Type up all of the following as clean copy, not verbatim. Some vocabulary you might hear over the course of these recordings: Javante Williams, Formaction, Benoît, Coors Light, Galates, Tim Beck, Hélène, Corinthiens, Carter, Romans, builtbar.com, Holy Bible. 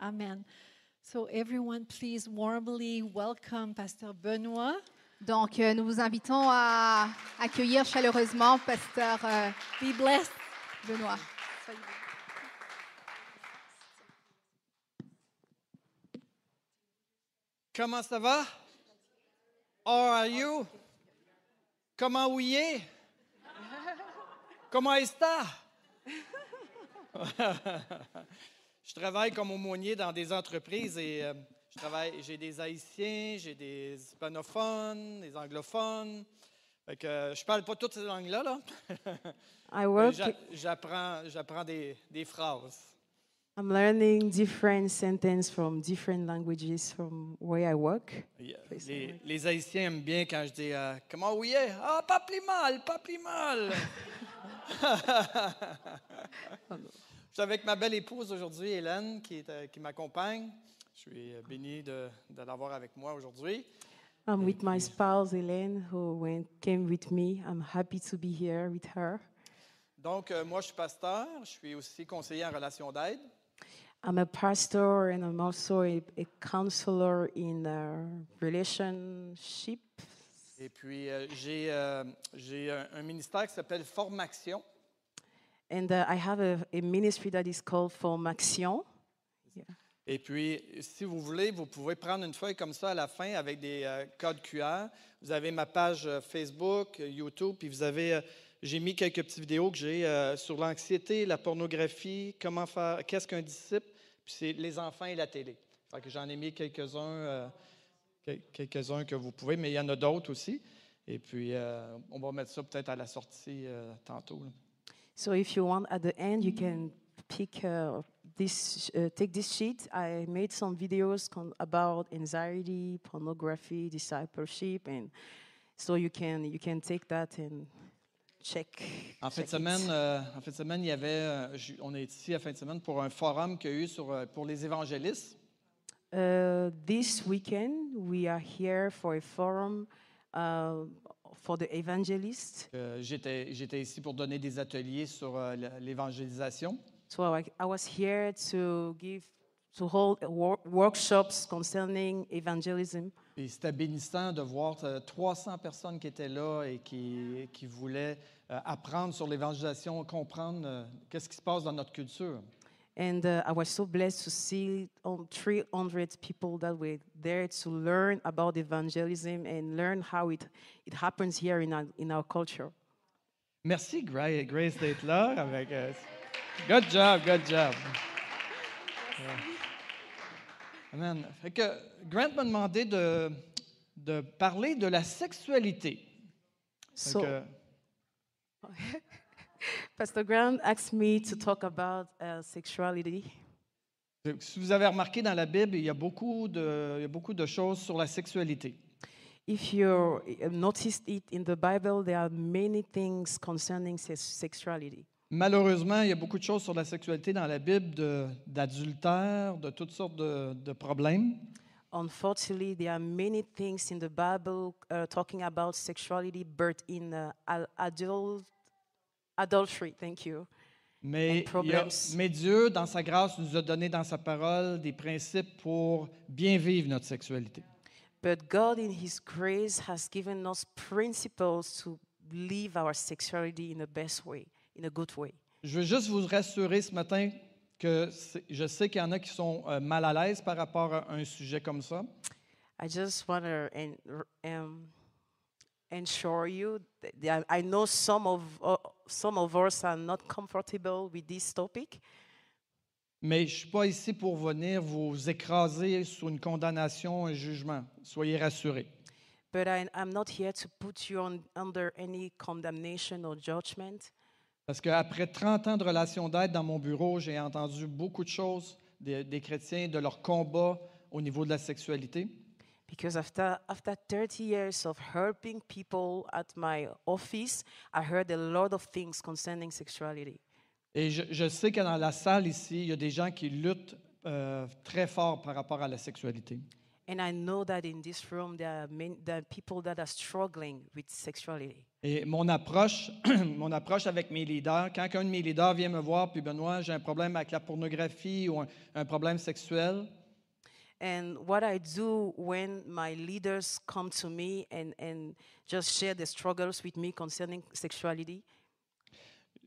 Amen. So everyone, please warmly welcome Pasteur Benoît. Donc, nous vous invitons à accueillir chaleureusement Pasteur Benoît. Comment ça va? How are you? Comment vous est? Comment est-ce? Je travaille comme aumônier dans des entreprises et j'ai des Haïtiens, j'ai des hispanophones, des anglophones. Fait que, je ne parle pas toutes ces langues-là. J'apprends des phrases. I'm learning different sentences from different languages from where I work. Yeah. Les Haïtiens aiment bien quand je dis comment oui est? Ah, pas plus mal, pas plus mal. Je suis avec ma belle épouse aujourd'hui, Hélène, qui m'accompagne. Je suis béni de l'avoir avec moi aujourd'hui. I'm with my spouse Hélène, who came with me. I'm happy to be here with her. Donc moi je suis pasteur, je suis aussi conseiller en relations d'aide. I'm a pastor and I'm also a counselor in relationship. Et puis j'ai un ministère qui s'appelle Formaction. And I have a ministry that is called Formaction. Yeah. Et puis si vous voulez, vous pouvez prendre une feuille comme ça à la fin avec des codes QR. Vous avez ma page Facebook, YouTube, puis vous avez j'ai mis quelques petites vidéos que j'ai sur l'anxiété, la pornographie, comment faire, qu'est-ce qu'un disciple, puis c'est les enfants et la télé. Fait que j'en ai mis quelques-uns que vous pouvez, mais il y en a d'autres aussi. Et puis, on va mettre ça peut-être à la sortie tantôt. Là. So if you want, at the end, you can pick take this sheet. I made some videos about anxiety, pornography, discipleship, and so you can take that and En fin de semaine, il y avait, on est ici à fin de semaine pour un forum qu'il y a eu pour les évangélistes. This weekend, we are here for a forum for the evangelists. J'étais ici pour donner des ateliers sur l'évangélisation. So I was here to hold workshops concerning evangelism. Et c'était bénissant de voir 300 personnes qui étaient là et qui voulaient apprendre sur l'évangélisation, comprendre qu'est-ce qui se passe dans notre culture. And I was so blessed to see 300 people that were there to learn about evangelism and learn how it happens here in our culture. Merci Grace d'être là avec Good job. Yeah. Amen. Fait que Grant m'a demandé de parler de la sexualité. Pastor Grant asked me to talk about sexuality. Si vous avez remarqué dans la Bible, il y a beaucoup de choses sur la sexualité. If you noticed it in the Bible, there are many things concerning sexuality. Malheureusement, il y a beaucoup de choses sur la sexualité dans la Bible, d'adultère, de toutes sortes de problèmes. Unfortunately, there are many things in the Bible talking about sexuality, but in adultery. Thank you. Mais Dieu, dans sa grâce, nous a donné dans sa parole des principes pour bien vivre notre sexualité. But God, in His grace, has given us principles to live our sexuality in the best way. In a good way. Je veux juste vous rassurer ce matin que je sais qu'il y en a qui sont mal à l'aise par rapport à un sujet comme ça. I just want to ensure you that I know some of us are not comfortable with this topic. Mais je suis pas ici pour venir vous écraser sous une condamnation, un jugement. Soyez rassurés. But I'm not here to put you under any condemnation or judgment. Parce qu'après 30 ans de relations d'aide dans mon bureau, j'ai entendu beaucoup de choses des chrétiens, de leur combat au niveau de la sexualité. Because after 30 years of helping people at my office, I heard a lot of things concerning sexuality. Et je sais que dans la salle ici, il y a des gens qui luttent très fort par rapport à la sexualité. And I know that in this room there are people that are struggling with sexuality. Et mon approche avec mes leaders, quand un de mes leaders vient me voir, puis Benoît, j'ai un problème avec la pornographie ou un problème sexuel. And what I do when my leaders come to me and just share their struggles with me concerning sexuality.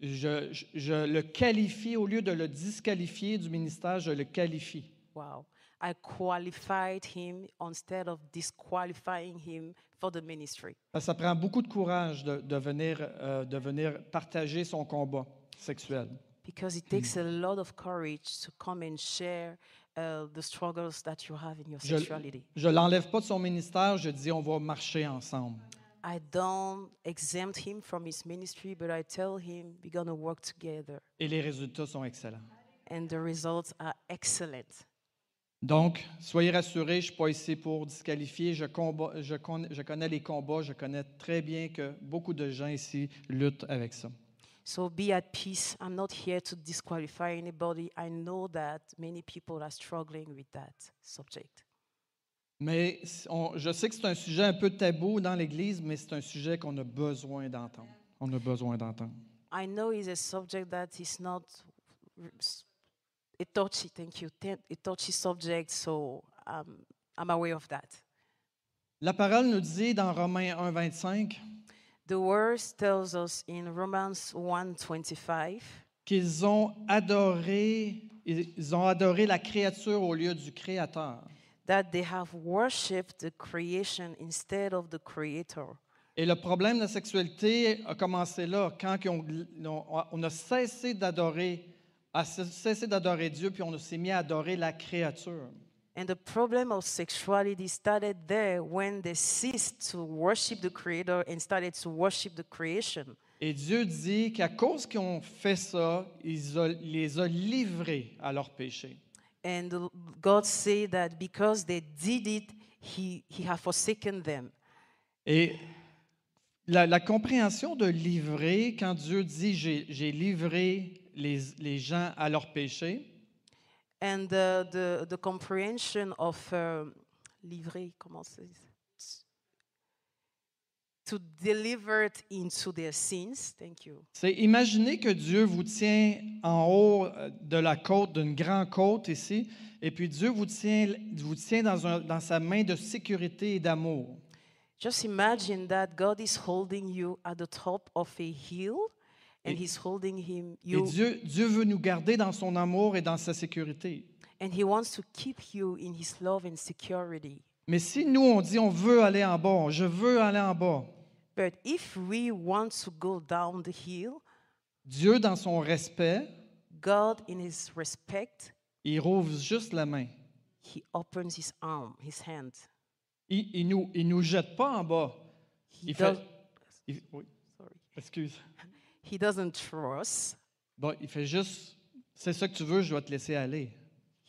Je le qualifie, au lieu de le disqualifier du ministère, je le qualifie. Wow. I qualified him instead of disqualifying him for the ministry. Ça prend beaucoup de courage de venir partager son combat sexuel. Because it takes a lot of courage to come and share the struggles that you have in your sexuality. Je l'enlève pas de son ministère, je dis on va marcher ensemble. I don't exempt him from his ministry, but I tell him we're going to work together. Et les résultats sont excellents. And the results are excellent. Donc, soyez rassurés, je ne suis pas ici pour disqualifier, je connais les combats, je connais très bien que beaucoup de gens ici luttent avec ça. So be at peace, I'm not here to disqualify anybody, I know that many people are struggling with that subject. Mais je sais que c'est un sujet un peu tabou dans l'Église, mais c'est un sujet qu'on a besoin d'entendre. On a besoin d'entendre. I know it's a subject that is not... A touchy subject, so I'm aware of that. La parole nous dit dans Romains 1:25. The word tells us in Romans 1:25 qu'ils ont adoré, la créature au lieu du Créateur. That they have worshipped the creation instead of the Creator. Et le problème de la sexualité a commencé là, quand on a cessé d'adorer. A cessé d'adorer Dieu, puis on s'est mis à adorer la créature. And the problem of sexuality started there when they ceased to worship the Creator and started to worship the creation. Et Dieu dit qu'à cause qu'ils ont fait ça, les a livrés à leur péché. And God said that because they did it, He has forsaken them. Et la compréhension de livrer, quand Dieu dit j'ai livré les gens à leur péché. And the comprehension of livré, comment c'est? To deliver it into their sins. Thank you. C'est imaginer que Dieu vous tient en haut de la côte, d'une grande côte ici, et puis Dieu vous tient dans sa main de sécurité et d'amour. Just imagine that God is holding you at the top of a hill. And he's holding you. Et Dieu veut nous garder dans son amour et dans sa sécurité. And he wants to keep you in his love and security. Mais si nous on dit on veut aller en bas, je veux aller en bas. But if we want to go down the hill, Dieu dans son respect, God in his respect, il ouvre juste la main. He opens his hand. Il nous jette pas en bas. Excuse. He doesn't trust. Bon, il fait juste, c'est ça que tu veux, je dois te laisser aller.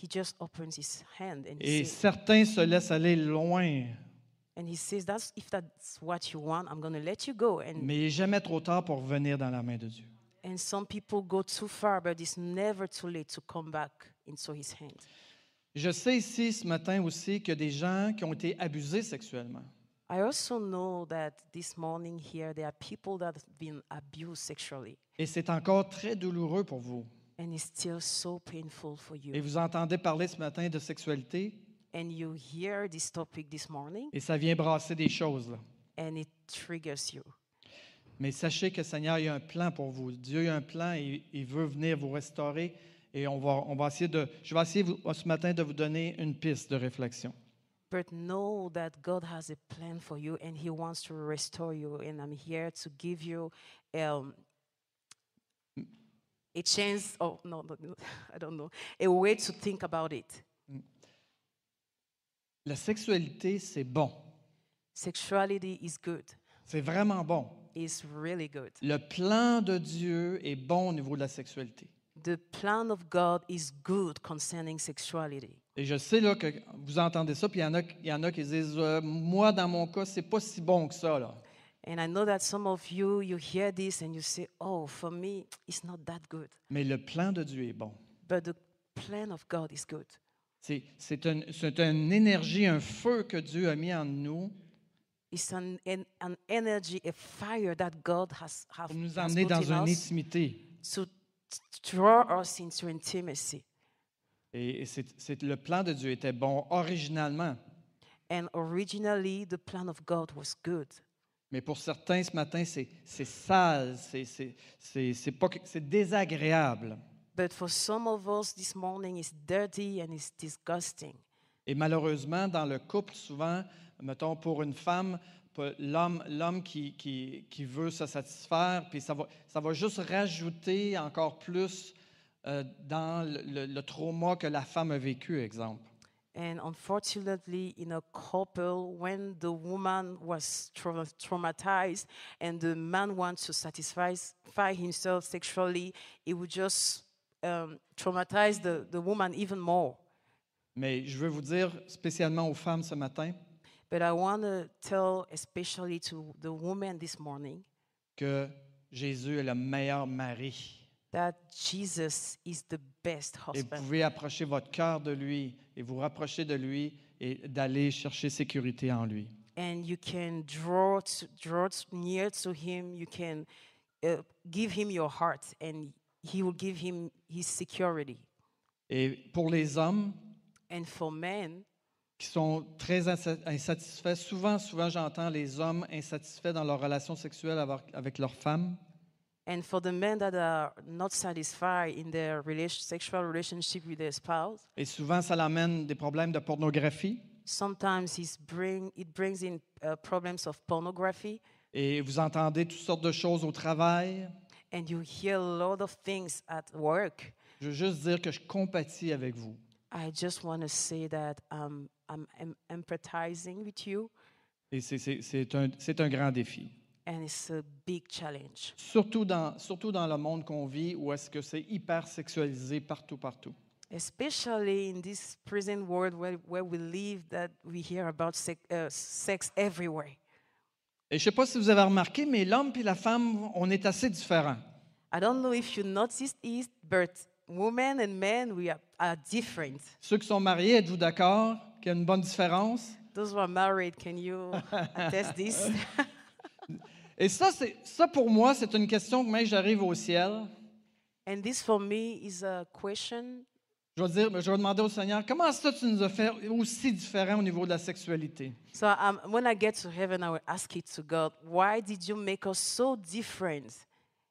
He just opens his hand and et certains se laissent aller loin. And he says, if that's what you want, I'm going to let you go. And mais il n'est jamais trop tard pour revenir dans la main de Dieu. And some people go too far, but it's never too late to come back into his hand. Je sais ici ce matin aussi qu'il y a des gens qui ont été abusés sexuellement. I also know that this morning here there are people that have been abused sexually. Et c'est encore très douloureux pour vous. And it's still so painful for you. Et vous entendez parler ce matin de sexualité. And you hear this topic this morning. Et ça vient brasser des choses là. And it triggers you. Mais sachez que Seigneur il y a un plan pour vous. Dieu a un plan et il veut venir vous restaurer et on va essayer ce matin de vous donner une piste de réflexion. But know that God has a plan for you and he wants to restore you. And I'm here to give you a chance. Oh, no, I don't know. A way to think about it. La sexualité, c'est bon. Sexuality is good. C'est vraiment bon. It's really good. Le plan de Dieu est bon au niveau de la sexualité. The plan of God is good concerning sexuality. Et je sais là, que vous entendez ça, puis il y en a qui disent moi dans mon cas c'est pas si bon que ça là. And I know that some of you hear this and you say oh for me it's not that good. Mais le plan de Dieu est bon. But the plan of God is good. C'est une énergie, un feu que Dieu a mis en nous. It's an energy, a fire that God has pour nous emmener dans une intimité. To draw us into intimacy. Et le plan de Dieu était bon originalement. And originally, the plan of God was good. Mais pour certains, ce matin, c'est sale, c'est désagréable. But for some of us, this morning is dirty and it's disgusting. Et malheureusement, dans le couple, souvent, mettons pour une femme, l'homme qui veut se satisfaire, puis ça va juste rajouter encore plus dans le trauma que la femme a vécu, exemple. And unfortunately, in a couple, when the woman was traumatized and the man wants to satisfy himself sexually, it would just traumatize the woman even more. Mais je veux vous dire spécialement aux femmes ce matin. But I want to tell especially to the women this morning. Que Jésus est le meilleur mari. That Jesus is the best husband. Et vous pouvez approcher votre cœur de lui et vous rapprocher de lui et d'aller chercher sécurité en lui. And you can draw near to him. You can give him your heart, and he will give him his security. Et pour les hommes, and for men, qui sont très insatisfaits, souvent j'entends les hommes insatisfaits dans leur relation sexuelle avec leur femme. And for the men that are not satisfied in their sexual relationship with their spouse. Et souvent, ça l'amène des problèmes de pornographie. Sometimes it brings in problems of pornography. Et vous entendez toutes sortes de choses au travail. And you hear a lot of things at work. Je veux juste dire que je compatis avec vous. I just want to say that I'm empathizing with you. Et c'est un grand défi. And it's a big challenge. Surtout dans le monde qu'on vit où est-ce que c'est hyper sexualisé partout. Especially in this present world where we live, that we hear about sex everywhere. Et je sais pas si vous avez remarqué, mais l'homme puis la femme, on est assez différents. I don't know if you noticed it, but women and men we are different. Ceux qui sont mariés, êtes-vous d'accord qu'il y a une bonne différence? Those who are married, can you attest this? Et ça pour moi, c'est une question que même j'arrive au ciel. And this for me is a question. Je vais demander au Seigneur, comment ça tu nous as fait aussi différents au niveau de la sexualité? So when I get to heaven, I will ask it to God, why did you make us so different?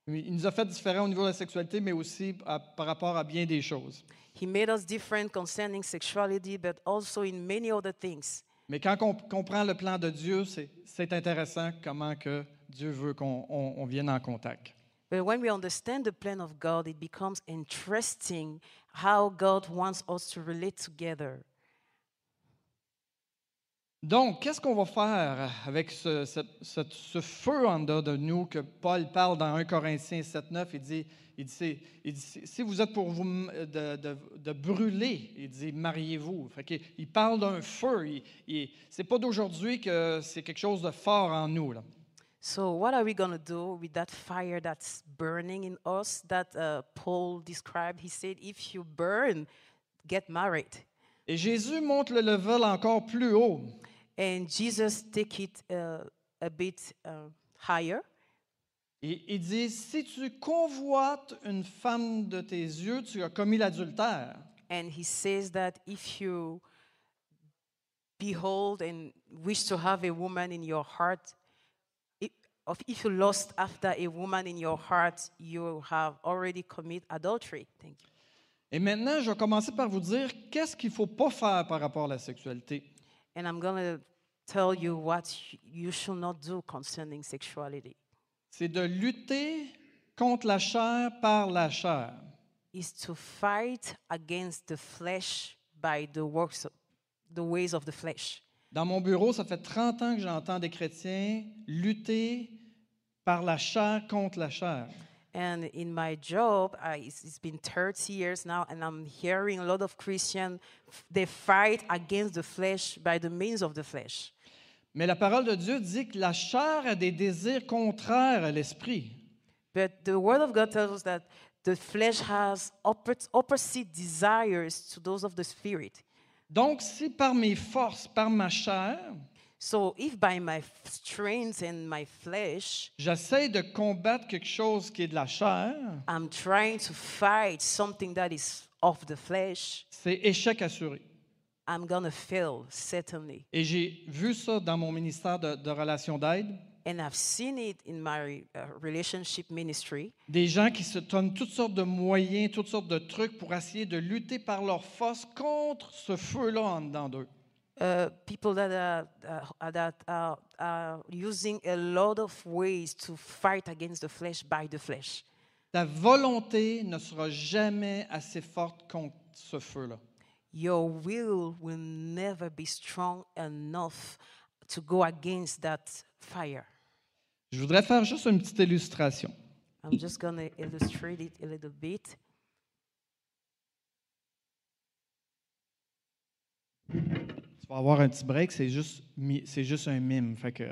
Il nous a fait différents au niveau de la sexualité, mais aussi par rapport à bien des choses. He made us different concerning sexuality, but also in many other things. Mais quand on comprend le plan de Dieu, c'est intéressant comment que Dieu veut qu'on vienne en contact. But when we understand the plan of God, it becomes interesting how God wants us to relate together. Donc, qu'est-ce qu'on va faire avec ce feu en dedans de nous que Paul parle dans 1 Corinthiens 7:9? Il dit, si vous êtes pour vous de brûler, il dit, mariez-vous. Fait qu'il parle d'un feu. C'est pas d'aujourd'hui que c'est quelque chose de fort en nous, là. So what are we going to do with that fire that's burning in us that Paul described? He said, if you burn, get married. Et Jésus monte le level encore plus haut. And Jesus take it a bit higher. Il dit, si tu convoites une femme de tes yeux, tu as commis l'adultère. And he says that if you behold and wish to have a woman in your heart, if you lust after a woman in your heart, you have already committed adultery. Thank you. Et maintenant, je vais commencer par vous dire qu'est-ce qu'il faut pas faire par rapport à la sexualité. And I'm going to tell you what you should not do concerning sexuality. C'est de lutter contre la chair par la chair. Is to fight against the flesh by the ways of the flesh. Dans mon bureau, ça fait 30 ans que j'entends des chrétiens lutter par la chair contre la chair. And in my job, it's been 30 years now, and I'm hearing a lot of Christians, they fight against the flesh by the means of the flesh. Mais la parole de Dieu dit que la chair a des désirs contraires à l'esprit. But the word of God tells us that the flesh has opposite desires to those of the spirit. Donc, si par mes forces, par ma chair, so if by my strength and my flesh, j'essaie de combattre quelque chose qui est de la chair, I'm trying to fight something that is of the flesh, c'est échec assuré. I'm gonna fail, certainly. Et j'ai vu ça dans mon ministère de relations d'aide. And I've seen it in my relationship ministry. Des gens qui se donnent toutes sortes de moyens, toutes sortes de trucs pour essayer de lutter par leur force contre ce feu-là en dedans d'eux. People that are using a lot of ways to fight against the flesh by the flesh. Ta volonté ne sera jamais assez forte contre ce feu-là. Your will never be strong enough to go against that fire. Je voudrais faire juste une petite illustration. I'm just going to illustrate it a little bit. Tu vas avoir un petit break, c'est juste un mime, fait que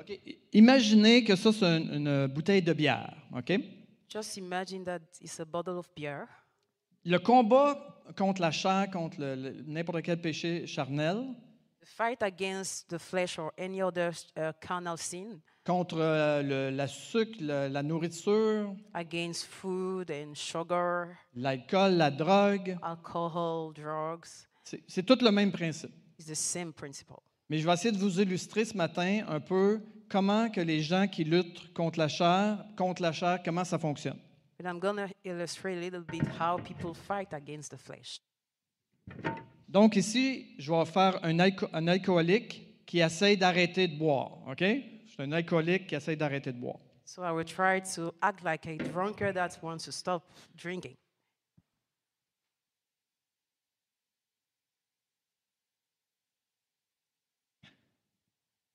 OK. Imaginez que ça, c'est une bouteille de bière, OK? Just imagine that it's a bottle of beer. Le combat contre la chair, contre n'importe quel péché charnel. The fight against the flesh or any other carnal sin. Contre la sucre, la nourriture. Against food and sugar. L'alcool, la drogue. Alcohol, drugs. C'est tout le même principe. It's the same principle. Mais je vais essayer de vous illustrer ce matin un peu comment que les gens qui luttent contre la chair, comment ça fonctionne. But I'm going to illustrate a little bit how people fight against the flesh. Donc ici, je vais faire un alcoolique qui essaie d'arrêter de boire, OK? Je suis un alcoolique qui essaie d'arrêter de boire. So I will try to act like a drunkard that wants to stop drinking.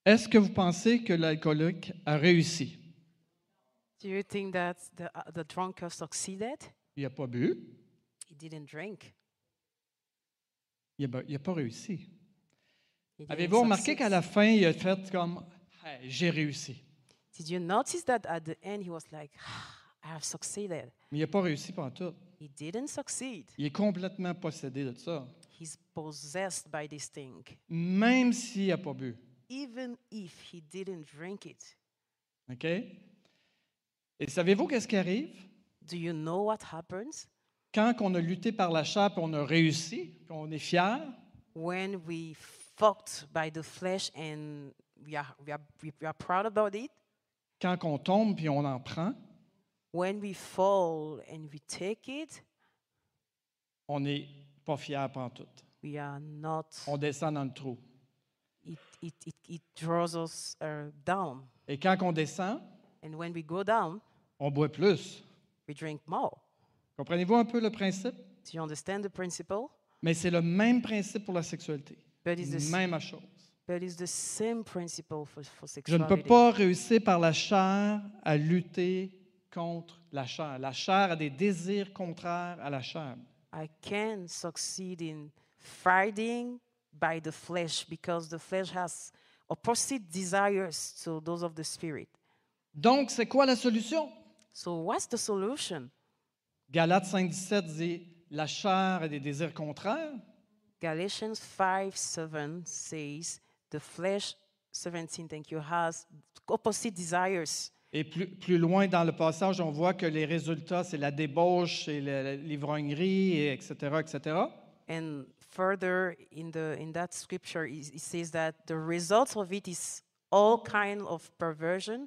Est-ce que vous pensez que l'alcoolique a réussi? Do you think that the drunkard succeeded? Il n'a pas bu. He didn't drink. Il n'a pas réussi. Avez-vous remarqué qu'à la fin, il a fait comme hey, « j'ai réussi ». Did you notice that at the end, he was like ah, I have succeeded. Mais il n'a pas réussi pantoute. He didn't succeed. Il est complètement possédé de ça. He's possessed by this thing. Même s'il n'a pas bu. Even if he didn't drink it. OK? Et savez-vous qu'est-ce qui arrive? Do you know what happens? Quand on a lutté par la chair, puis on a réussi, puis on est fier. When we fought by the flesh and we are proud about it. Quand on tombe, puis on en prend. When we fall and we take it. On n'est pas fier pantoute. We are not. On descend dans le trou. It draws us down. Et quand on descend, and when we go down, on boit plus. We drink more. Comprenez-vous un peu le principe? Do you understand the principle? Mais c'est le même principe pour la sexualité. Même chose. But it's the same principle for sexuality. Je ne peux pas réussir par la chair à lutter contre la chair. La chair a des désirs contraires à la chair. I can succeed in fighting by the flesh, because the flesh has opposite desires to those of the spirit. Donc, c'est quoi la solution? So, what's the solution? Galates 5:17 dit la chair a des désirs contraires. Galatians 5:7 says the flesh 17 thank you has opposite desires. Et plus loin dans le passage, on voit que les résultats, c'est la débauche, c'est l'ivrognerie, et etc., etc. And further in that scripture, it says that the result of it is all kind of perversion.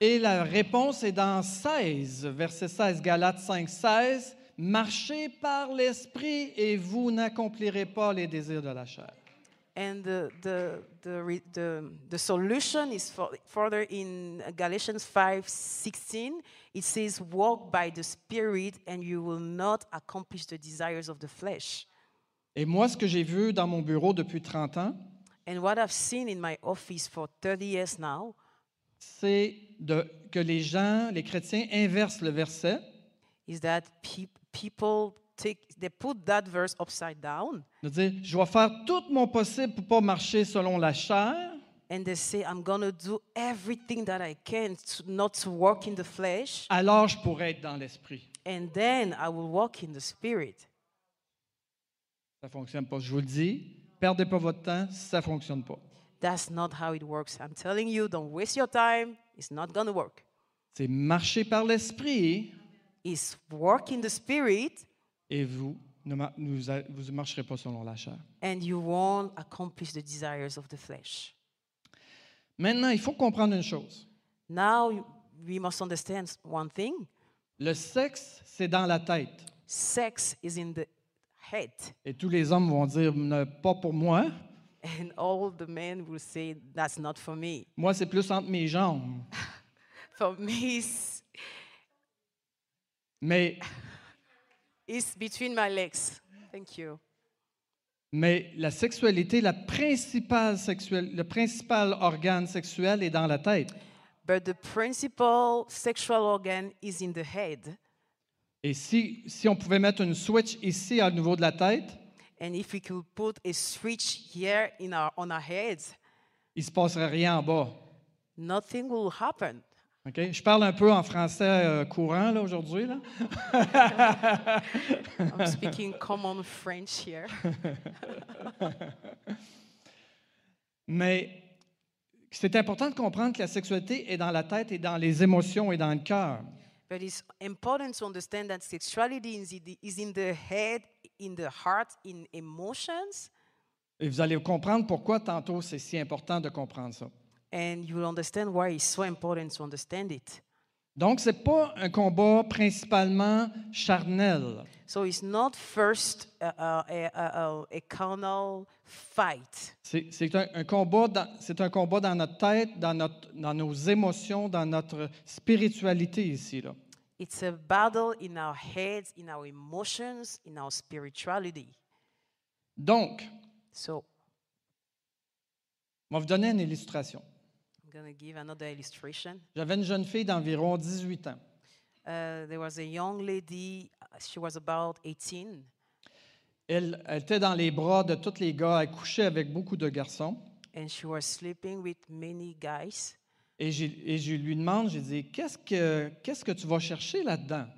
Et la réponse est dans 16, verset 16, Galates 5:16. Marchez par l'esprit et vous n'accomplirez pas les désirs de la chair. And the solution is further in Galatians 5:16. It says, "Walk by the Spirit, and you will not accomplish the desires of the flesh." Et moi, ce que j'ai vu dans mon bureau depuis 30 ans, and what I've seen in my office for 30 years now, c'est que les chrétiens inversent le verset. Is that people they put that verse upside down? De dire, je vais faire tout mon possible pour pas marcher selon la chair. And they say, I'm gonna do everything that I can to not walk in the flesh. Alors je pourrais être dans l'esprit. And then I will walk in the spirit. Ça fonctionne pas, je vous le dis. Perdez pas votre temps, ça fonctionne pas. That's not how it works. I'm telling you, don't waste your time. It's not gonna work. C'est marcher par l'esprit. It's walk in the spirit. Et vous ne marcherez pas selon la chair. And you won't accomplish the desires of the flesh. Maintenant, il faut comprendre une chose. Now we must understand one thing. Le sexe, c'est dans la tête. Sex is in the head. Et tous les hommes vont dire, pas pour moi. And all the men will say, that's not for me. Moi, c'est plus entre mes jambes. For me, mais it's between my legs. Thank you. Mais la sexualité, le principal organe sexuel est dans la tête. But the principal sexual organ is in the head. Et si on pouvait mettre une switch ici au niveau de la tête, and if we could put a switch here on our heads, il se passerait rien en bas. Nothing will happen. Okay? Je parle un peu en français courant là aujourd'hui là. I'm speaking common French here. Mais c'est important de comprendre que la sexualité est dans la tête et dans les émotions et dans le cœur. But it's important to understand that sexuality is in the head, in the heart, in emotions. Et vous allez comprendre pourquoi tantôt c'est si important de comprendre ça. And you will understand why it's so important to understand it. Donc c'est pas un combat principalement charnel. So it's not first a carnal fight. C'est un combat dans notre tête, dans nos émotions, dans notre spiritualité ici là. It's a battle in our heads, in our emotions, in our spirituality. Donc, on va vous donner une illustration. J'avais une jeune fille d'environ 18 ans. There was a young lady, she was about 18. Elle était dans les bras de tous les gars, elle couchait avec beaucoup de garçons. And she was sleeping with many guys. Et je lui demande, j'ai dit, qu'est-ce que tu vas chercher là-dedans?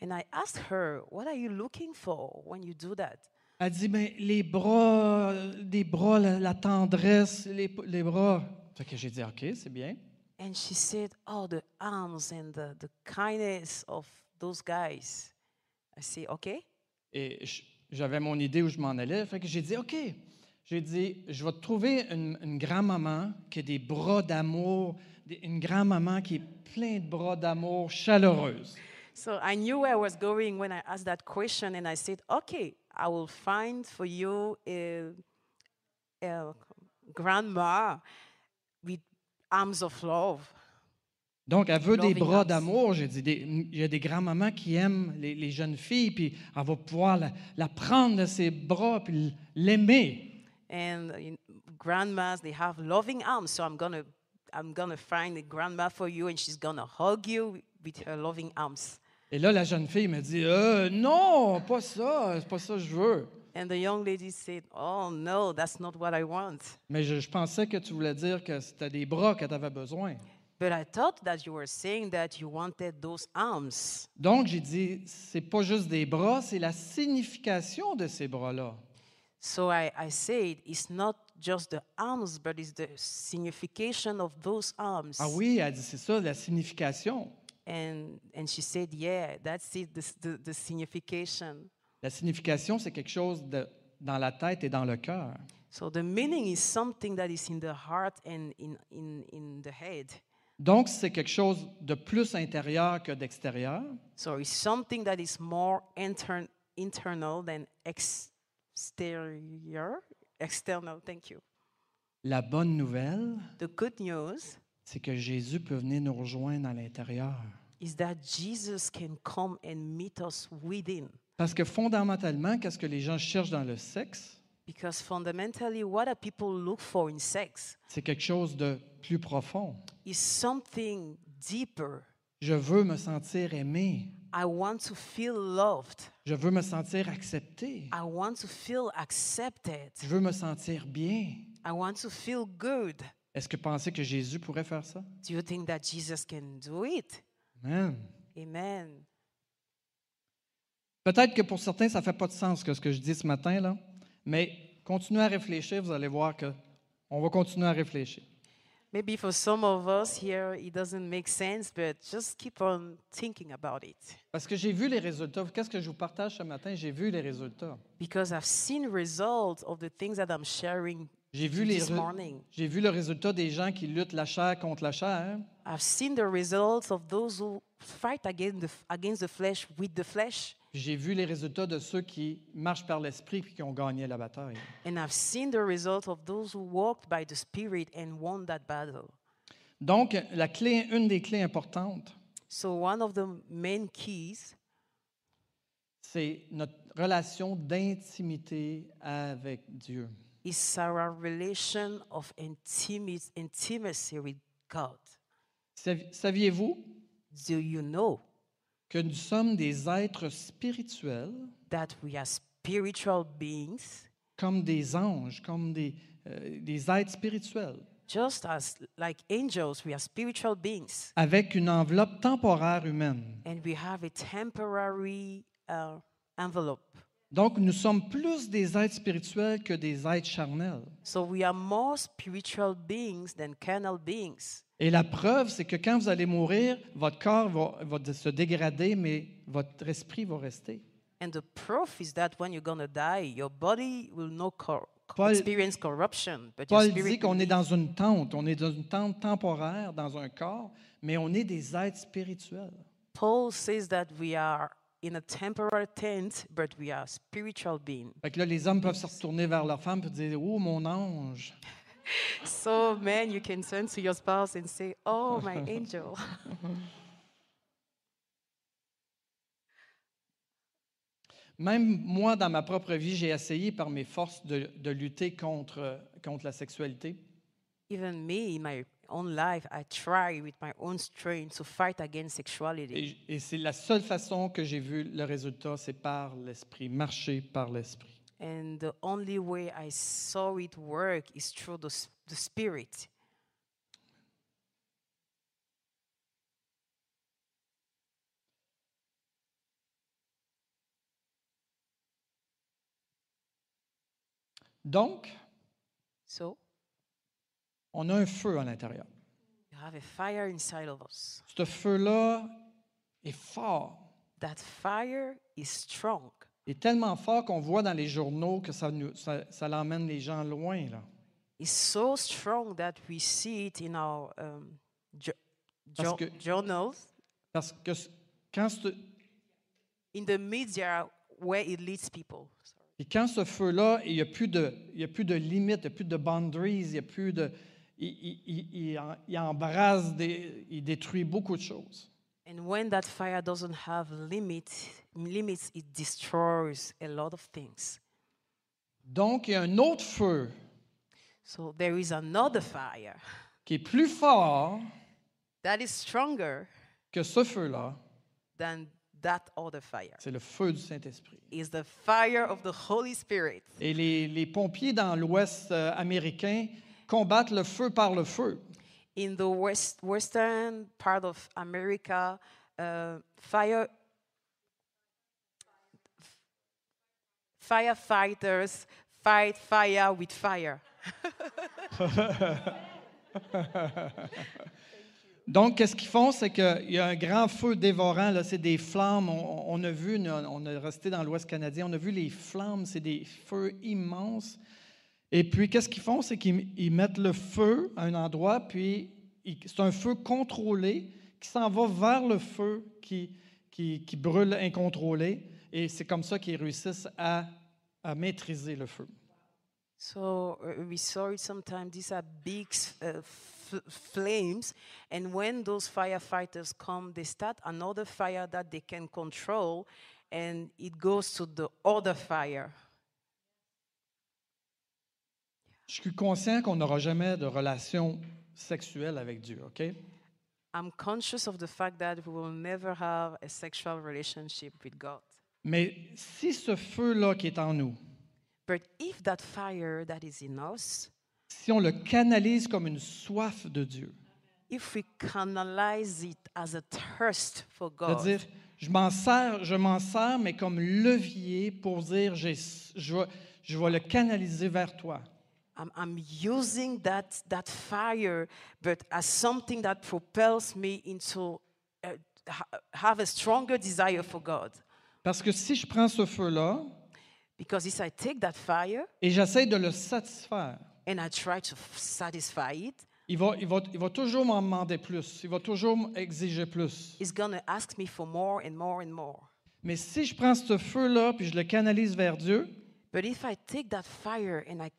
And I asked her, what are you looking for when you do that? Elle dit, ben les bras, la tendresse, les bras. Fait que j'ai dit, OK, c'est bien. And she said, oh, the arms and the kindness of those guys. I said, OK. Et j'avais mon idée où je m'en allais. Fait que j'ai dit, OK. J'ai dit, je vais te trouver une grand-maman qui a des bras d'amour, une grand-maman qui est plein de bras d'amour, chaleureuse. So I knew where I was going when I asked that question, and I said, OK, I will find for you a grandma with arms of love. Donc, elle veut des bras d'amour. J'ai dit, il y a des grands-mamans qui aiment les jeunes filles, puis elle va pouvoir la prendre de ses bras, puis l'aimer. And grandmas, they have loving arms, so I'm gonna find a grandma for you, and she's gonna hug you with her loving arms. Et là, la jeune fille me dit, non, pas ça, c'est pas ça que je veux. And the young lady said, oh no, that's not what I want. Mais je pensais que tu voulais dire que c'était des bras que tu avais besoin. But I thought that you were saying that you wanted those arms. Donc j'ai dit, c'est pas juste des bras, c'est la signification de ces bras-là. So I said, it's not just the arms, but it's the signification of those arms. Ah oui, elle dit, c'est ça, la signification. And she said, yeah, that's it, the signification. La signification, c'est quelque chose dans la tête et dans le cœur. So the meaning is something that is in the heart and in the head. Donc c'est quelque chose de plus intérieur que d'extérieur. So it's something that is more internal than external. Thank you. La bonne nouvelle, the good news, c'est que Jésus peut venir nous rejoindre à l'intérieur. Is that Jesus can come and meet us within. Parce que fondamentalement, qu'est-ce que les gens cherchent dans le sexe? Because fundamentally, what do people look for in sex? C'est quelque chose de plus profond. Is something deeper. Je veux me sentir aimé. I want to feel loved. Je veux me sentir accepté. I want to feel accepted. Je veux me sentir bien. I want to feel good. Est-ce que vous pensez que Jésus pourrait faire ça? Do you think that Jesus can do it? Amen. Amen. Peut-être que pour certains, ça ne fait pas de sens que ce que je dis ce matin, là, mais continuez à réfléchir, vous allez voir qu'on va continuer à réfléchir. Maybe for some of us here, it doesn't make sense, but just keep on thinking about it. Parce que j'ai vu les résultats. Qu'est-ce que je vous partage ce matin? J'ai vu les résultats. Because I've seen results of the things that I'm sharing this morning. J'ai vu le résultat des gens qui luttent la chair contre la chair. I've seen the results of those who fight against the flesh with the flesh. J'ai vu les résultats de ceux qui marchent par l'esprit puis qui ont gagné la bataille. And I've seen the result of those who walked by the Spirit and won that battle. Donc la clé, une des clés importantes, so one of the main keys, c'est notre relation d'intimité avec Dieu. Is our relation of intimacy with God. Saviez-vous? Do you know? Que nous sommes des êtres spirituels, that we are spiritual beings, comme des anges, comme des êtres spirituels. Just as like angels, we are spiritual beings. Avec une enveloppe temporaire humaine. And we have a temporary envelope. Donc nous sommes plus des êtres spirituels que des êtres charnels. So we are more spiritual beings than carnal beings. Et la preuve, c'est que quand vous allez mourir, votre corps va se dégrader, mais votre esprit va rester. And the proof is that when you're gonna die, your body will not experience corruption, but your spirit. Paul dit qu'on est dans une tente, on est dans une tente temporaire, dans un corps, mais on est des êtres spirituels. Paul says that we are in a temporary tent, but we are spiritual beings. Fait que là, les hommes peuvent se retourner vers leur femme et dire « Oh, mon ange! » So, man, you can turn to your spouse and say, "Oh, my angel." Même moi, dans ma propre vie, j'ai essayé par mes forces de lutter contre la sexualité. Even me, in my own life, I try with my own strength to fight against sexuality. Et c'est la seule façon que j'ai vu le résultat, c'est par l'esprit, marcher par l'esprit. And the only way I saw it work is through the Spirit. Donc, on a un feu à l'intérieur. You have a fire inside of us. Ce feu-là est fort. That fire is strong. Il est tellement fort qu'on voit dans les journaux que ça l'emmène les gens loin, là. It's so strong that we see it in our journals. Parce que quand in the media where it leads people. Et quand ce feu-là, il y a plus de limites, il y a plus de boundaries, il y a plus de, il embrase, il détruit beaucoup de choses. And when that fire doesn't have limits, it destroys a lot of things. Donc il y a un autre feu. So there is another fire. Qui est plus fort. That is stronger. Que ce feu-là. Than that other fire. C'est le feu du Saint-Esprit. Is the fire of the Holy Spirit. Et les pompiers dans l'Ouest américain combattent le feu par le feu. In the western part of America, firefighters fight fire with fire. Donc, qu'est-ce qu'ils font, c'est qu'il y a un grand feu dévorant. Là, c'est des flammes. On a vu, on est resté dans l'Ouest canadien, on a vu les flammes. C'est des feux immenses. Et puis, qu'est-ce qu'ils font? C'est qu'ils mettent le feu à un endroit, puis c'est un feu contrôlé qui s'en va vers le feu qui brûle incontrôlé. Et c'est comme ça qu'ils réussissent à maîtriser le feu. So, we saw it sometimes. These are big flames. And when those firefighters come, they start another fire that they can control, and it goes to the other fire. Je suis conscient qu'on n'aura jamais de relation sexuelle avec Dieu, OK? I'm conscious of the fact that we will never have a sexual relationship with God. Mais si ce feu-là qui est en nous, but if that fire that is in us, si on le canalise comme une soif de Dieu. If we canalize it as a thirst for God. C'est-à-dire, je m'en sers, mais comme levier pour dire, je vais le canaliser vers toi. I'm using that fire, but as something that propels me into have a stronger desire for God. Parce que si je prends ce feu-là, because if I take that fire, et j'essaie de le satisfaire, and I try to satisfy it, il va toujours m'en demander plus. Il va toujours exiger plus. He's going to ask me for more and more and more. Mais si je prends ce feu-là puis je le canalise vers Dieu, but if I take that fire and I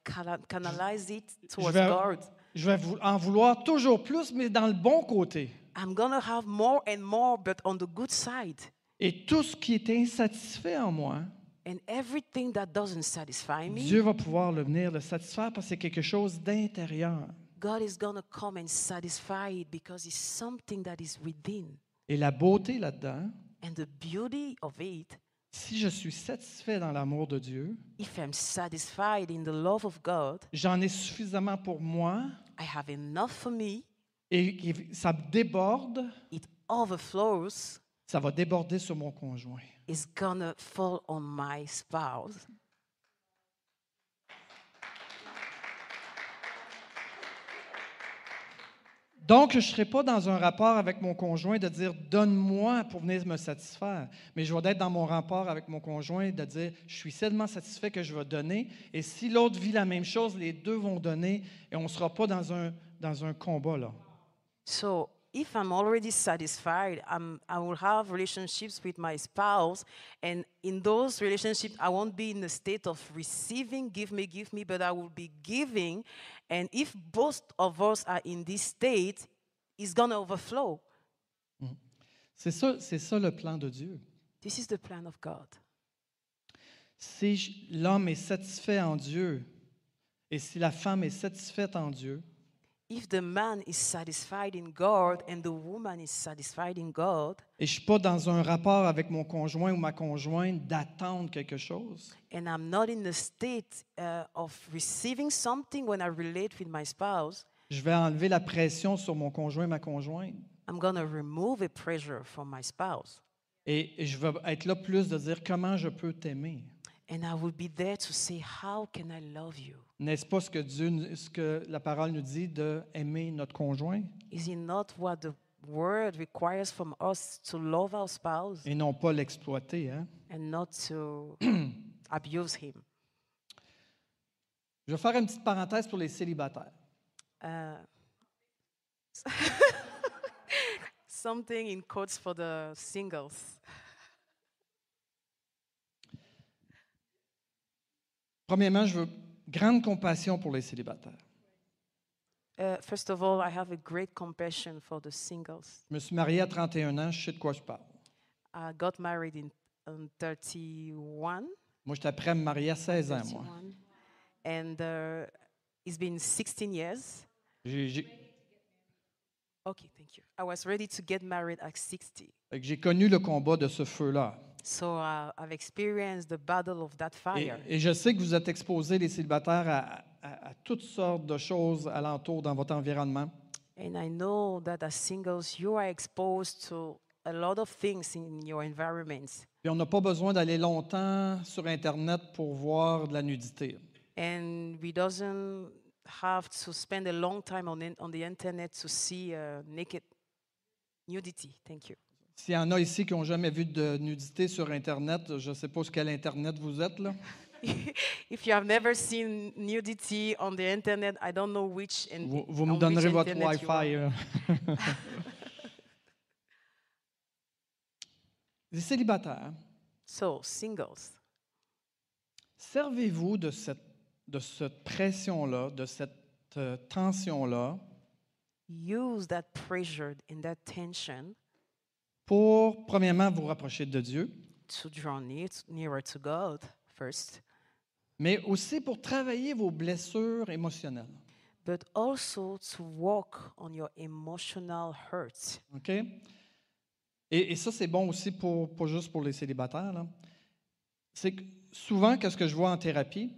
canalize it towards God, je vais en vouloir toujours plus, mais dans le bon côté. I'm going to have more and more, but on the good side. Et tout ce qui est insatisfait en moi, and everything that doesn't satisfy me, Dieu va pouvoir venir le satisfaire parce que c'est quelque chose d'intérieur. God is going to come and satisfy it because it's something that is within. Et la beauté là-dedans, and the beauty of it, si je suis satisfait dans l'amour de Dieu, if I'm satisfied in the love of God, j'en ai suffisamment pour moi, I have enough for me, et ça déborde, it overflows, ça va déborder sur mon conjoint. It's gonna fall on my spouse. Donc, je ne serai pas dans un rapport avec mon conjoint de dire « donne-moi pour venir me satisfaire », mais je vais être dans mon rapport avec mon conjoint de dire « je suis tellement satisfait que je vais donner » et si l'autre vit la même chose, les deux vont donner et on ne sera pas dans un combat là. So, if I'm already satisfied, I will have relationships with my spouse, and in those relationships, I won't be in the state of receiving, give me, but I will be giving. And if both of us are in this state, it's gonna overflow. C'est ça le plan de Dieu. This is the plan of God. Si l'homme est satisfait en Dieu, et si la femme est satisfaite en Dieu, if the man is satisfied in God and the woman is satisfied in God, et je suis pas dans un rapport avec mon conjoint ou ma conjointe d'attendre quelque chose, and I'm not in the state of receiving something when I relate with my spouse, je vais enlever la pression sur mon conjoint, ma conjointe. I'm going to remove a pressure from my spouse. Et je vais être là plus de dire comment je peux t'aimer. And I will be there to say, how can I love you? N'est-ce pas ce que la parole nous dit d'aimer notre conjoint? Is it not what the word requires from us to love our spouse? Et non pas l'exploiter, hein? And not to abuse him. Je vais faire une petite parenthèse pour les célibataires. Something in quotes for the singles. Premièrement, je veux grande compassion pour les célibataires. First of all, I have a great compassion for the singles. Je me suis marié à 31 ans, je sais de quoi je parle. I got married in 31. Moi, j'étais prêt à me marier à 16 ans, moi. And it's been 16 years. Okay, thank you. I was ready to get married at 60. J'ai connu le combat de ce feu-là. So I've experienced the battle of that fire. Et je sais que vous êtes exposés, les célibataires, à toutes sortes de choses alentour dans votre environnement. And I know that as singles, you are exposed to a lot of things in your environment. Et on n'a pas besoin d'aller longtemps sur Internet pour voir de la nudité. And we doesn't have to spend a long time on the Internet to see naked nudity. Thank you. S'il y en a ici qui n'ont jamais vu de nudité sur Internet, je ne sais pas sur quel Internet vous êtes, là. If you have never seen nudity on the Internet, I don't know which. Vous me donnerez votre Wi-Fi. Les célibataires. So, singles. Servez-vous de cette pression-là, de cette tension-là. Use that pressure and that tension. Pour, premièrement, vous rapprocher de Dieu. To draw nearer to God first. Mais aussi pour travailler vos blessures émotionnelles. But also to work on your emotional hurts. OK? Et ça, c'est bon aussi pour, pas juste pour les célibataires, là. C'est que souvent, qu'est-ce que je vois en thérapie,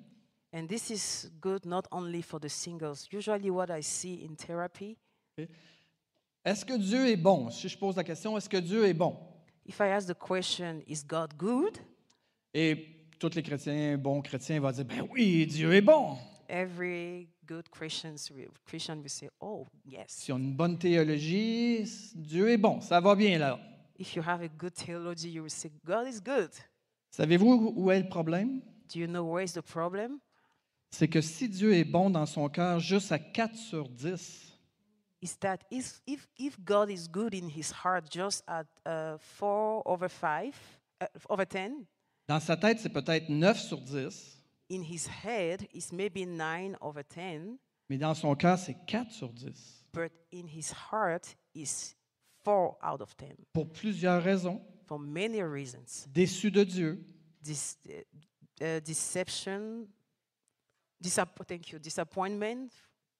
And this is good not only for the singles. Usually what I see in therapy. Okay. Est-ce que Dieu est bon? Si je pose la question, est-ce que Dieu est bon? If I ask the question, is God good? Et tous les chrétiens, bons chrétiens, vont dire, ben oui, Dieu est bon. Every good Christian will say, oh, yes. Si on a une bonne théologie, Dieu est bon, ça va bien là. If you have a good theology, you will say, God is good. Savez-vous où est le problème? Do you know where is the problem? C'est que si Dieu est bon dans son cœur, juste à 4 sur 10, is that if God is good in his heart just at 4/10, dans sa tête, c'est peut-être 9 sur 10. In his head, it's maybe 9/10. Mais dans son cœur, c'est 4 sur 10. But in his heart, it's 4/10. Pour plusieurs raisons. For many reasons. Déçu de Dieu. Deception. Disappointment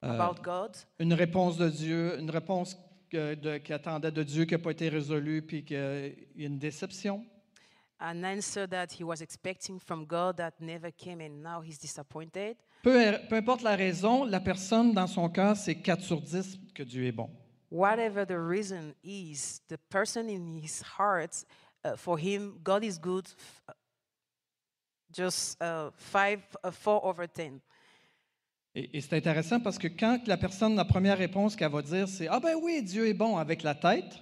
about God. Une réponse de Dieu, une réponse qui attendait de Dieu qui n'a pas été résolue, puis qu'il y a une déception. An answer that he was expecting from God that never came, and now he's disappointed. Peu importe la raison, la personne dans son cœur, c'est 4 sur 10 que Dieu est bon. Whatever the reason is, the person in his heart, for him, God is good. Just 4/10. Et c'est intéressant parce que quand la personne, la première réponse qu'elle va dire, c'est « Ah ben oui, Dieu est bon » avec la tête.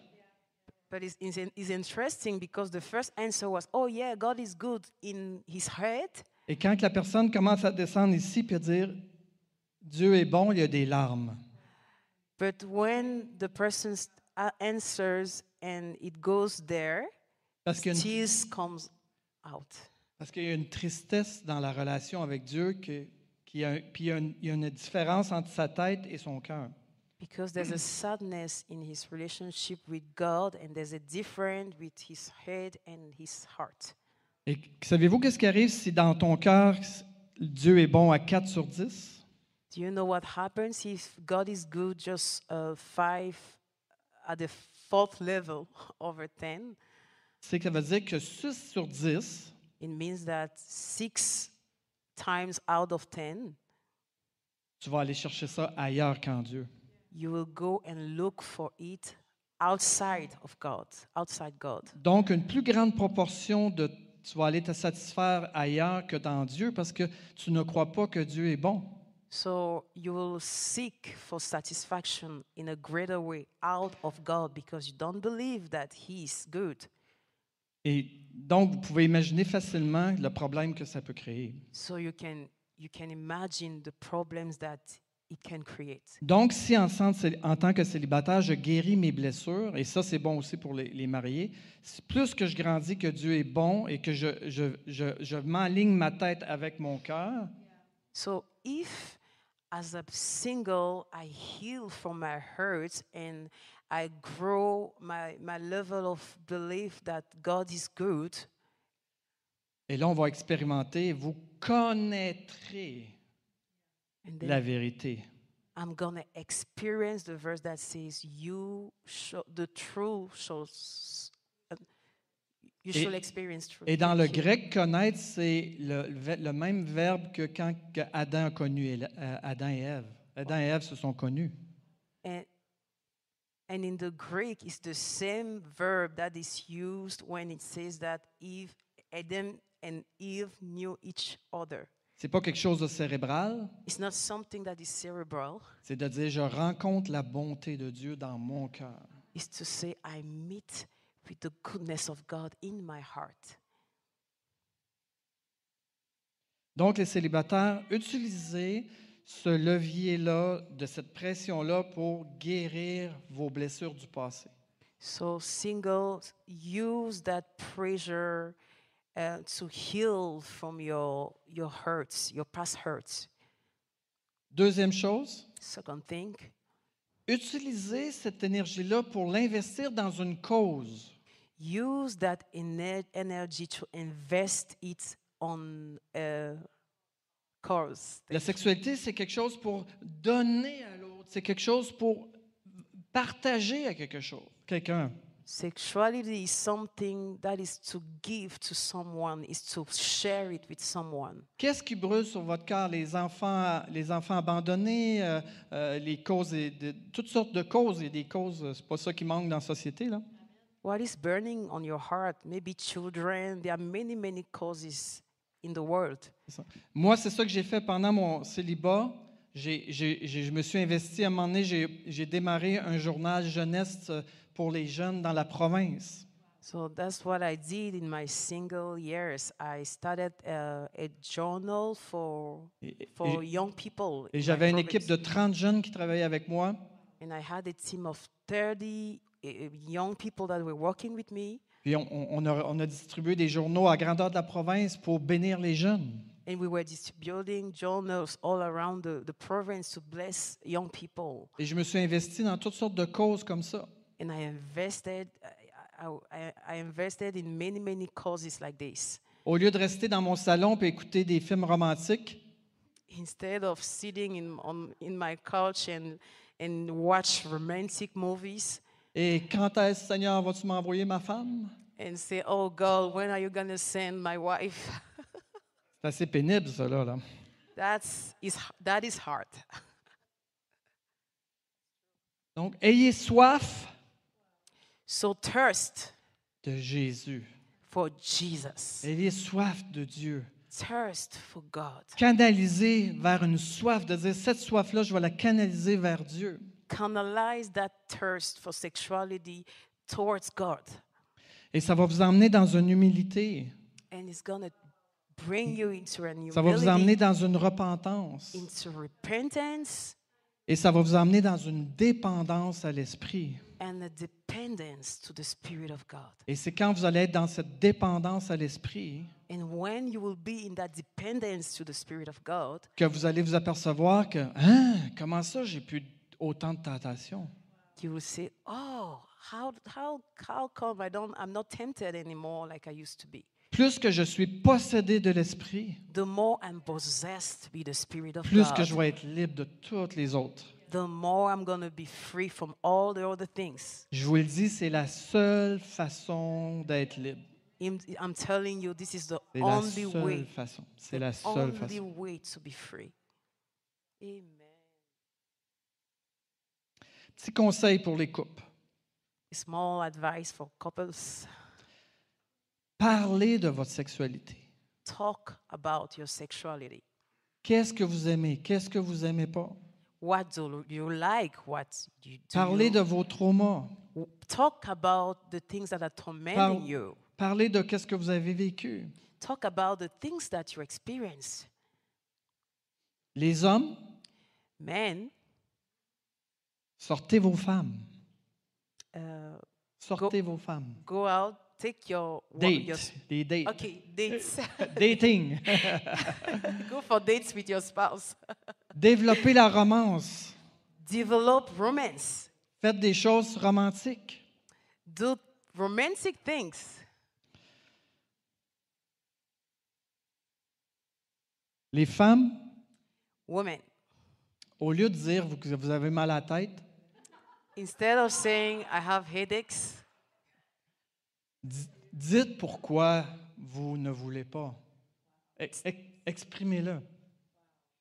But it's interesting because the first answer was, oh yeah, God is good in his head. Et quand la personne commence à descendre ici puis à dire, Dieu est bon, il y a des larmes. But when the person answers and it goes there, tears comes out. Parce qu'il y a une tristesse dans la relation avec Dieu, puis il y a une différence entre sa tête et son cœur. Because there's a sadness in his relationship with God, and there's a difference with his head and his heart. Et savez-vous qu'est-ce qui arrive si dans ton cœur Dieu est bon à 4 sur 10? Do you know what happens if God is good just 5 at the 4/10? C'est que ça veut dire que 6 sur 10. It means that 6 times out of 10. Tu vas aller chercher ça ailleurs qu'en Dieu. You will go and look for it outside of God, outside God. Donc une plus grande proportion de tu vas aller te satisfaire ailleurs que dans Dieu parce que tu ne crois pas que Dieu est bon. So you will seek for satisfaction in a greater way out of God because you don't believe that he is good. Et donc vous pouvez imaginer facilement le problème que ça peut créer. So you can imagine the problems that it can create. Donc, si en tant que célibataire, je guéris mes blessures, et ça, c'est bon aussi pour les mariés, plus que je grandis que Dieu est bon et que je m'enligne ma tête avec mon cœur. So, if as a single, I heal from my hurts and I grow my level of belief that God is good. Et là, on va expérimenter, vous connaîtrez la vérité. I'm going to experience the verse that says you shall experience truth. Et dans le grec, connaître, c'est le même verbe que quand Adam a connu Adam et Ève. Adam et Ève se sont connus. And in the Greek, it's the same verb that is used when it says that Adam and Eve knew each other. C'est pas quelque chose de cérébral. It's not something that is cerebral. C'est de dire je rencontre la bonté de Dieu dans mon cœur. It's to say I meet with the goodness of God in my heart. Donc les célibataires, utilisez ce levier-là, de cette pression-là pour guérir vos blessures du passé. So singles, use that pressure to heal from your hurts, your past hurts. Deuxième chose. Second thing. Utilisez cette énergie-là pour l'investir dans une cause. Use that energy to invest it on a cause. La sexualité, c'est quelque chose pour donner à l'autre. C'est quelque chose pour partager à quelqu'un. Sexuality is something that is to give to someone, is to share it with someone. Qu'est-ce qui brûle sur votre cœur, les enfants abandonnés, les causes, toutes sortes de causes et des causes, c'est pas ça qui manque dans la société là. What is burning on your heart? Maybe children. There are many causes in the world. Moi, c'est ça que j'ai fait pendant mon célibat. Je me suis investi à un moment donné, j'ai démarré un journal jeunesse pour les jeunes dans la province. So that's what I did in my single years. I started a journal for young people. Et j'avais une équipe de 30 jeunes qui travaillaient avec moi. And I had a team of 30 young people that were working with me. Et on a distribué des journaux à grandeur de la province pour bénir les jeunes. And we were distributing journals all around the province to bless young people. Et je me suis investi dans toutes sortes de causes comme ça. And I invested in many causes like this. Au lieu de rester dans mon salon et écouter des films romantiques, instead of sitting in my couch and watch romantic movies. Et quand est-ce, Seigneur, vas-tu m'envoyer ma femme? And say, oh God, when are you going to send my wife? C'est assez pénible, ça, là. That is hard. Donc, ayez soif de Jésus. For Jesus. Ayez soif de Dieu. Thirst for God. Canalisez vers une soif, de dire, cette soif-là, je vais la canaliser vers Dieu. Canalize that thirst for sexuality towards God. Et ça va vous emmener dans une humilité. And it's gonna bring you into a new humility. Ça va vous emmener dans une repentance. Into repentance. Et ça va vous emmener dans une dépendance à l'esprit. And a dependence to the Spirit of God. Et c'est quand vous allez être dans cette dépendance à l'esprit, and when you will be in that dependence to the Spirit of God, que vous allez vous apercevoir que, comment ça j'ai pu autant de tentations. You will say, oh, how come I'm not tempted anymore like I used to be. Plus que je suis possédé de l'esprit, the more I'm possessed with the Spirit of God, que je vais être libre de toutes les autres. The more I'm going to be free from all the other things. Je vous le dis, c'est la seule façon d'être libre. I'm telling you, this is the only way. C'est la seule façon. The only way to be free. Amen. Petit conseil pour les couples. Small advice for couples. Parlez de votre sexualité. Talk about your sexuality. Qu'est-ce que vous aimez? Qu'est-ce que vous aimez pas? What do you like? What do you do? Parlez de vos traumas. Talk about the things that are tormenting you. Parlez de qu'est-ce que vous avez vécu. Talk about the things that you experience. Les hommes, men, sortez vos femmes. Sortez vos femmes. Go out. Take your dates. Okay, dates. Dating. Go for dates with your spouse. Développez la romance. Develop romance. Faites des choses romantiques. Do romantic things. Les femmes. Women. Au lieu de dire que vous avez mal à la tête. Instead of saying I have headaches. Dites pourquoi vous ne voulez pas. Exprimez-le.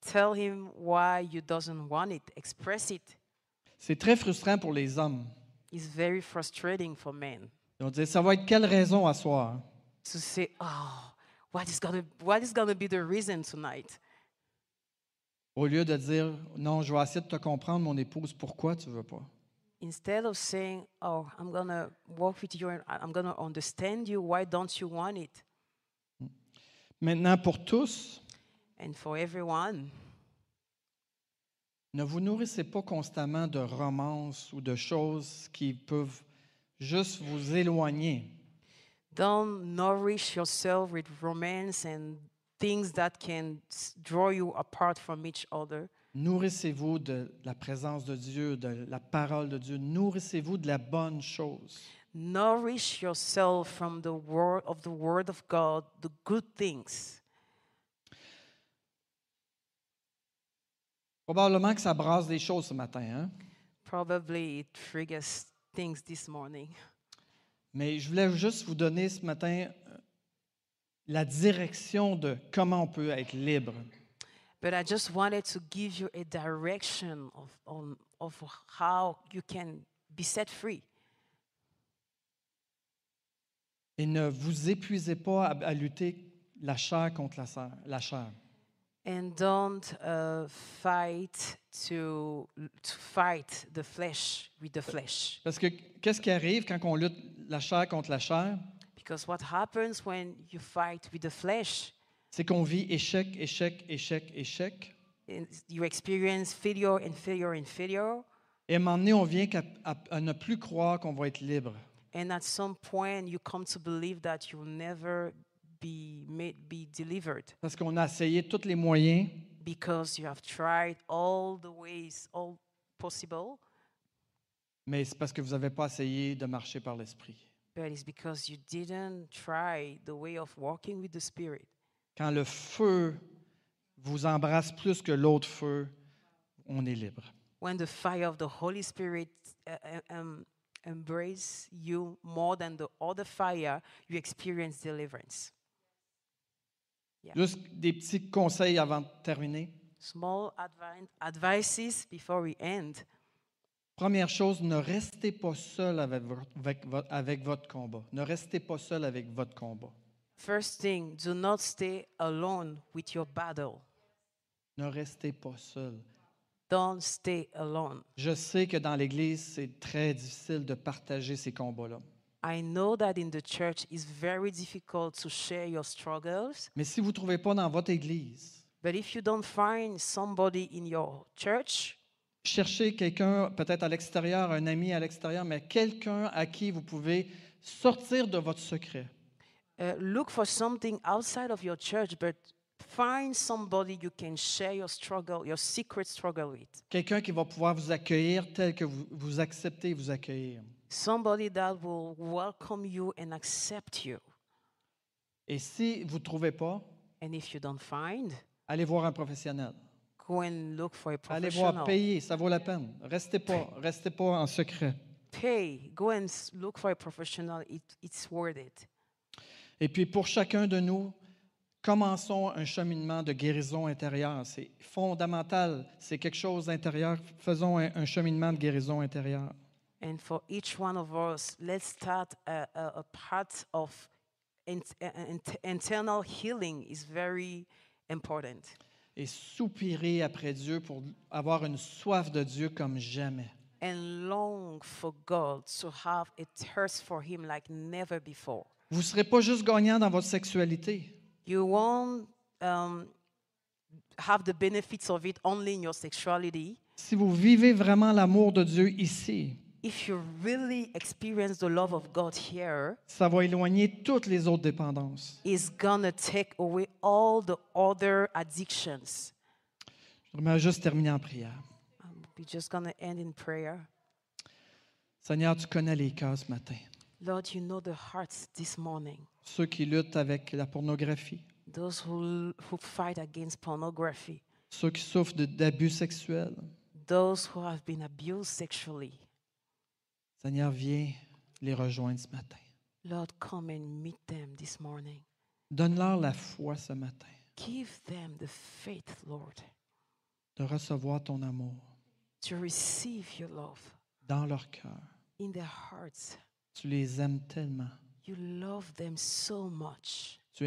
Tell him why you doesn't want it. Express it. C'est très frustrant pour les hommes. It's very frustrating for men. On dit, ça va être quelle raison à soir? To say, oh, what is gonna be the reason tonight? Au lieu de dire, non, je vais essayer de te comprendre, mon épouse, pourquoi tu veux pas? Instead of saying, oh, I'm going to walk with you and I'm going to understand you, why don't you want it? Maintenant, pour tous, and for everyone, ne vous nourrissez pas constamment de romances ou de choses qui peuvent juste vous éloigner. Don't nourish yourself with romance and things that can draw you apart from each other. Nourrissez-vous de la présence de Dieu, de la parole de Dieu. Nourrissez-vous de la bonne chose. Nourish yourself from the word of God, the good things. Probablement que ça brasse des choses ce matin, hein? Probably it triggers things this morning. Mais je voulais juste vous donner ce matin la direction de comment on peut être libre. But I just wanted to give you a direction of how you can be set free. Et ne vous épuisez pas à lutter la chair contre la chair. And don't fight to fight the flesh with the flesh. Parce que qu'est-ce qui arrive quand on lutte la chair contre la chair? Because what happens when you fight with the flesh? C'est qu'on vit échec, échec, échec, échec. And you experience failure and failure and failure. Et à un moment donné, on vient à ne plus croire qu'on va être libre. And at some point, you come to believe that you'll never be delivered. Parce qu'on a essayé tous les moyens. Because you have tried all the ways, all possible. Mais c'est parce que vous n'avez pas essayé de marcher par l'esprit. But it's because you didn't try the way of walking with the Spirit. Quand le feu vous embrasse plus que l'autre feu, on est libre. When the fire of the Holy Spirit embrace you more than the other fire, you experience deliverance. Yeah. Juste des petits conseils avant de terminer. Small advices before we end. Première chose, ne restez pas seul avec votre combat. Ne restez pas seul avec votre combat. First thing, do not stay alone with your battle. Ne restez pas seul. Don't stay alone. Je sais que dans l'Église, c'est très difficile de partager ces combats-là. I know that in the church it's very difficult to share your struggles. Mais si vous ne trouvez pas dans votre Église, but if you don't find somebody in your church, cherchez quelqu'un, peut-être à l'extérieur, un ami à l'extérieur, mais quelqu'un à qui vous pouvez sortir de votre secret. Look for something outside of your church, but find somebody you can share your struggle, your secret struggle with. Quelqu'un qui va pouvoir vous accueillir tel que vous acceptez vous accueillir. Somebody that will welcome you and accept you. Et si vous ne trouvez pas, and if you don't find, allez voir un professionnel. Go and look for a professional. Allez voir, payer, ça vaut la peine. Restez pas en secret. Pay, go and look for a professional. It's worth it. Et puis pour chacun de nous, commençons un cheminement de guérison intérieure. C'est fondamental. C'est quelque chose d'intérieur. Faisons un cheminement de guérison intérieure. And for each one of us, let's start a path of internal healing is very important. Et soupirer après Dieu pour avoir une soif de Dieu comme jamais. And long for God to have a thirst for Him like never before. Vous ne serez pas juste gagnant dans votre sexualité. You won't have the benefits of it only in your sexuality. Si vous vivez vraiment l'amour de Dieu ici, if you really experience the love of God here, ça va éloigner toutes les autres dépendances. It's gonna take away all the other addictions. Je vais juste terminer en prière. We're just gonna end in prayer. Seigneur, tu connais les cœurs ce matin. Lord, you know the hearts this morning. Ceux qui luttent avec la pornographie. Those who fight against pornography. Ceux qui souffrent d'abus sexuels. Those who have been abused sexually. Seigneur, viens les rejoindre ce matin. Lord, come and meet them this morning. Donne-leur la foi ce matin. Give them the faith, Lord. De recevoir ton amour. To receive your love. Dans leur cœur. In their hearts. Tu les aimes tellement. You love them so much. Tu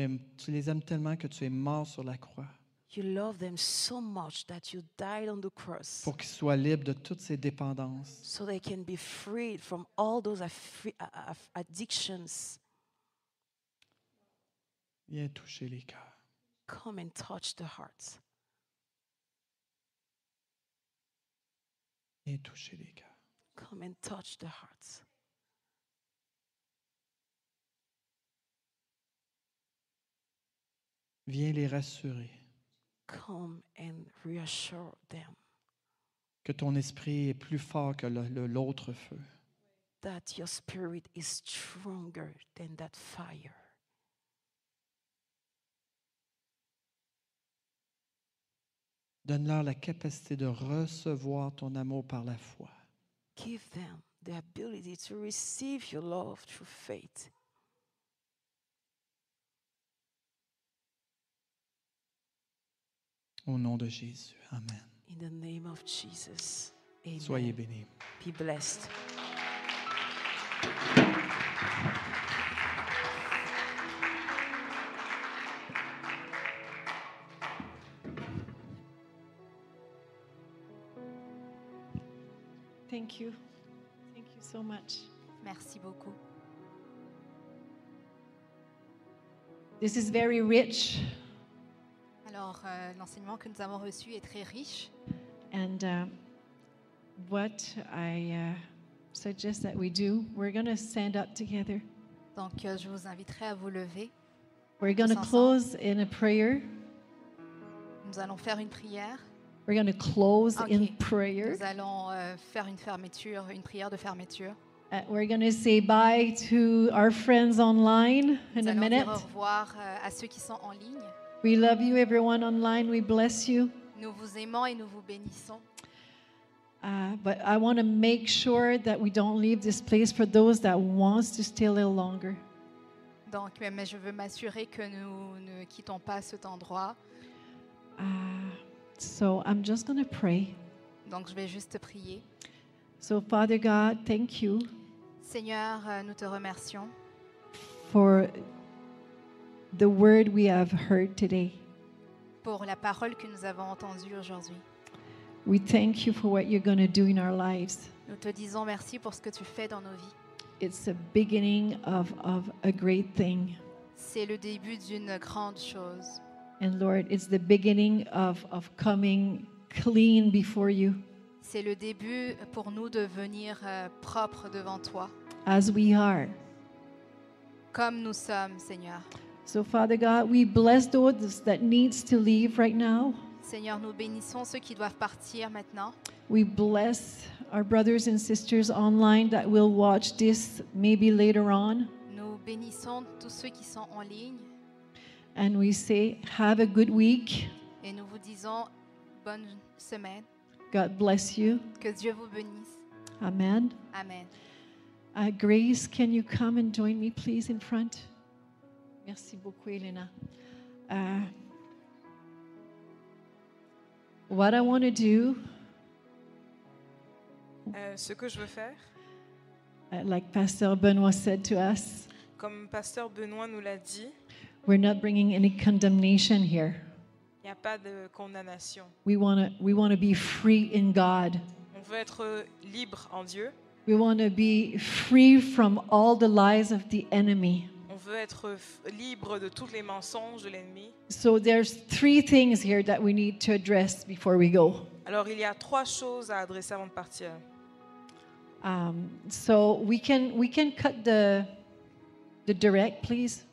les aimes tellement que tu es mort sur la croix. You love them so much that you died on the cross. Pour qu'ils soient libres de toutes ces dépendances. So they can be freed from all those addictions. Viens toucher les cœurs. Come and touch the hearts. Viens toucher les cœurs. Come and touch the hearts. Viens les rassurer. Come and reassure them. Que ton esprit est plus fort que l'autre feu. That your spirit is stronger than that fire. Donne-leur la capacité de recevoir ton amour par la foi. Give them the ability to receive your love through faith. Au nom de Jésus. Amen. In the name of Jesus. Amen. Soyez bénis. Be blessed. Thank you. Thank you so much. Merci beaucoup. This is very rich. Alors, l'enseignement que nous avons reçu est très riche. And what I suggest that we do, we're going to stand up together. Donc, je vous inviterai à vous lever. We're going to close in a prayer. Nous allons faire une prière. We're going to close in prayer. Nous allons faire une prière de fermeture. We're going to say bye to our friends online in a minute. Nous allons dire au revoir à ceux qui sont en ligne. We love you, everyone online. We bless you. Nous vous aimons et nous vous bénissons. But I want to make sure that we don't leave this place for those that wants to stay a little longer. Donc, mais je veux m'assurer que nous ne quittons pas cet endroit. So I'm just going to pray. Donc je vais juste prier. So Father God, thank you. Seigneur, nous te remercions. For the word we have heard today. Pour la parole que nous avons entendue aujourd'hui. We thank you for what you're going to do in our lives. Nous te disons merci pour ce que tu fais dans nos vies. It's the beginning of a great thing. C'est le début d'une grande chose. And Lord, it's the beginning of coming clean before you. C'est le début pour nous de venir propre devant toi. As we are. Comme nous sommes, Seigneur. So Father God, we bless those that needs to leave right now. Seigneur, nous bénissons ceux qui doivent partir maintenant. We bless our brothers and sisters online that will watch this maybe later on. Nous bénissons tous ceux qui sont en ligne. And we say, have a good week. Et nous vous disons, bonne semaine. God bless you. Que Dieu vous bénisse. Amen. Amen. Grace, can you come and join me, please, in front? Merci beaucoup, Elena. What I want to do. Ce que je veux faire. Like Pastor Benoît said to us. Comme Pasteur Benoît nous l'a dit. We're not bringing any condemnation here. Il n'y a pas de condamnation. We want to be free in God. On veut être libre en Dieu. We want to be free from all the lies of the enemy. On veut être libre de tous les mensonges de l'ennemi. So there's three things here that we need to address before we go. Alors il y a trois choses à adresser avant de partir. So we can cut the direct, please.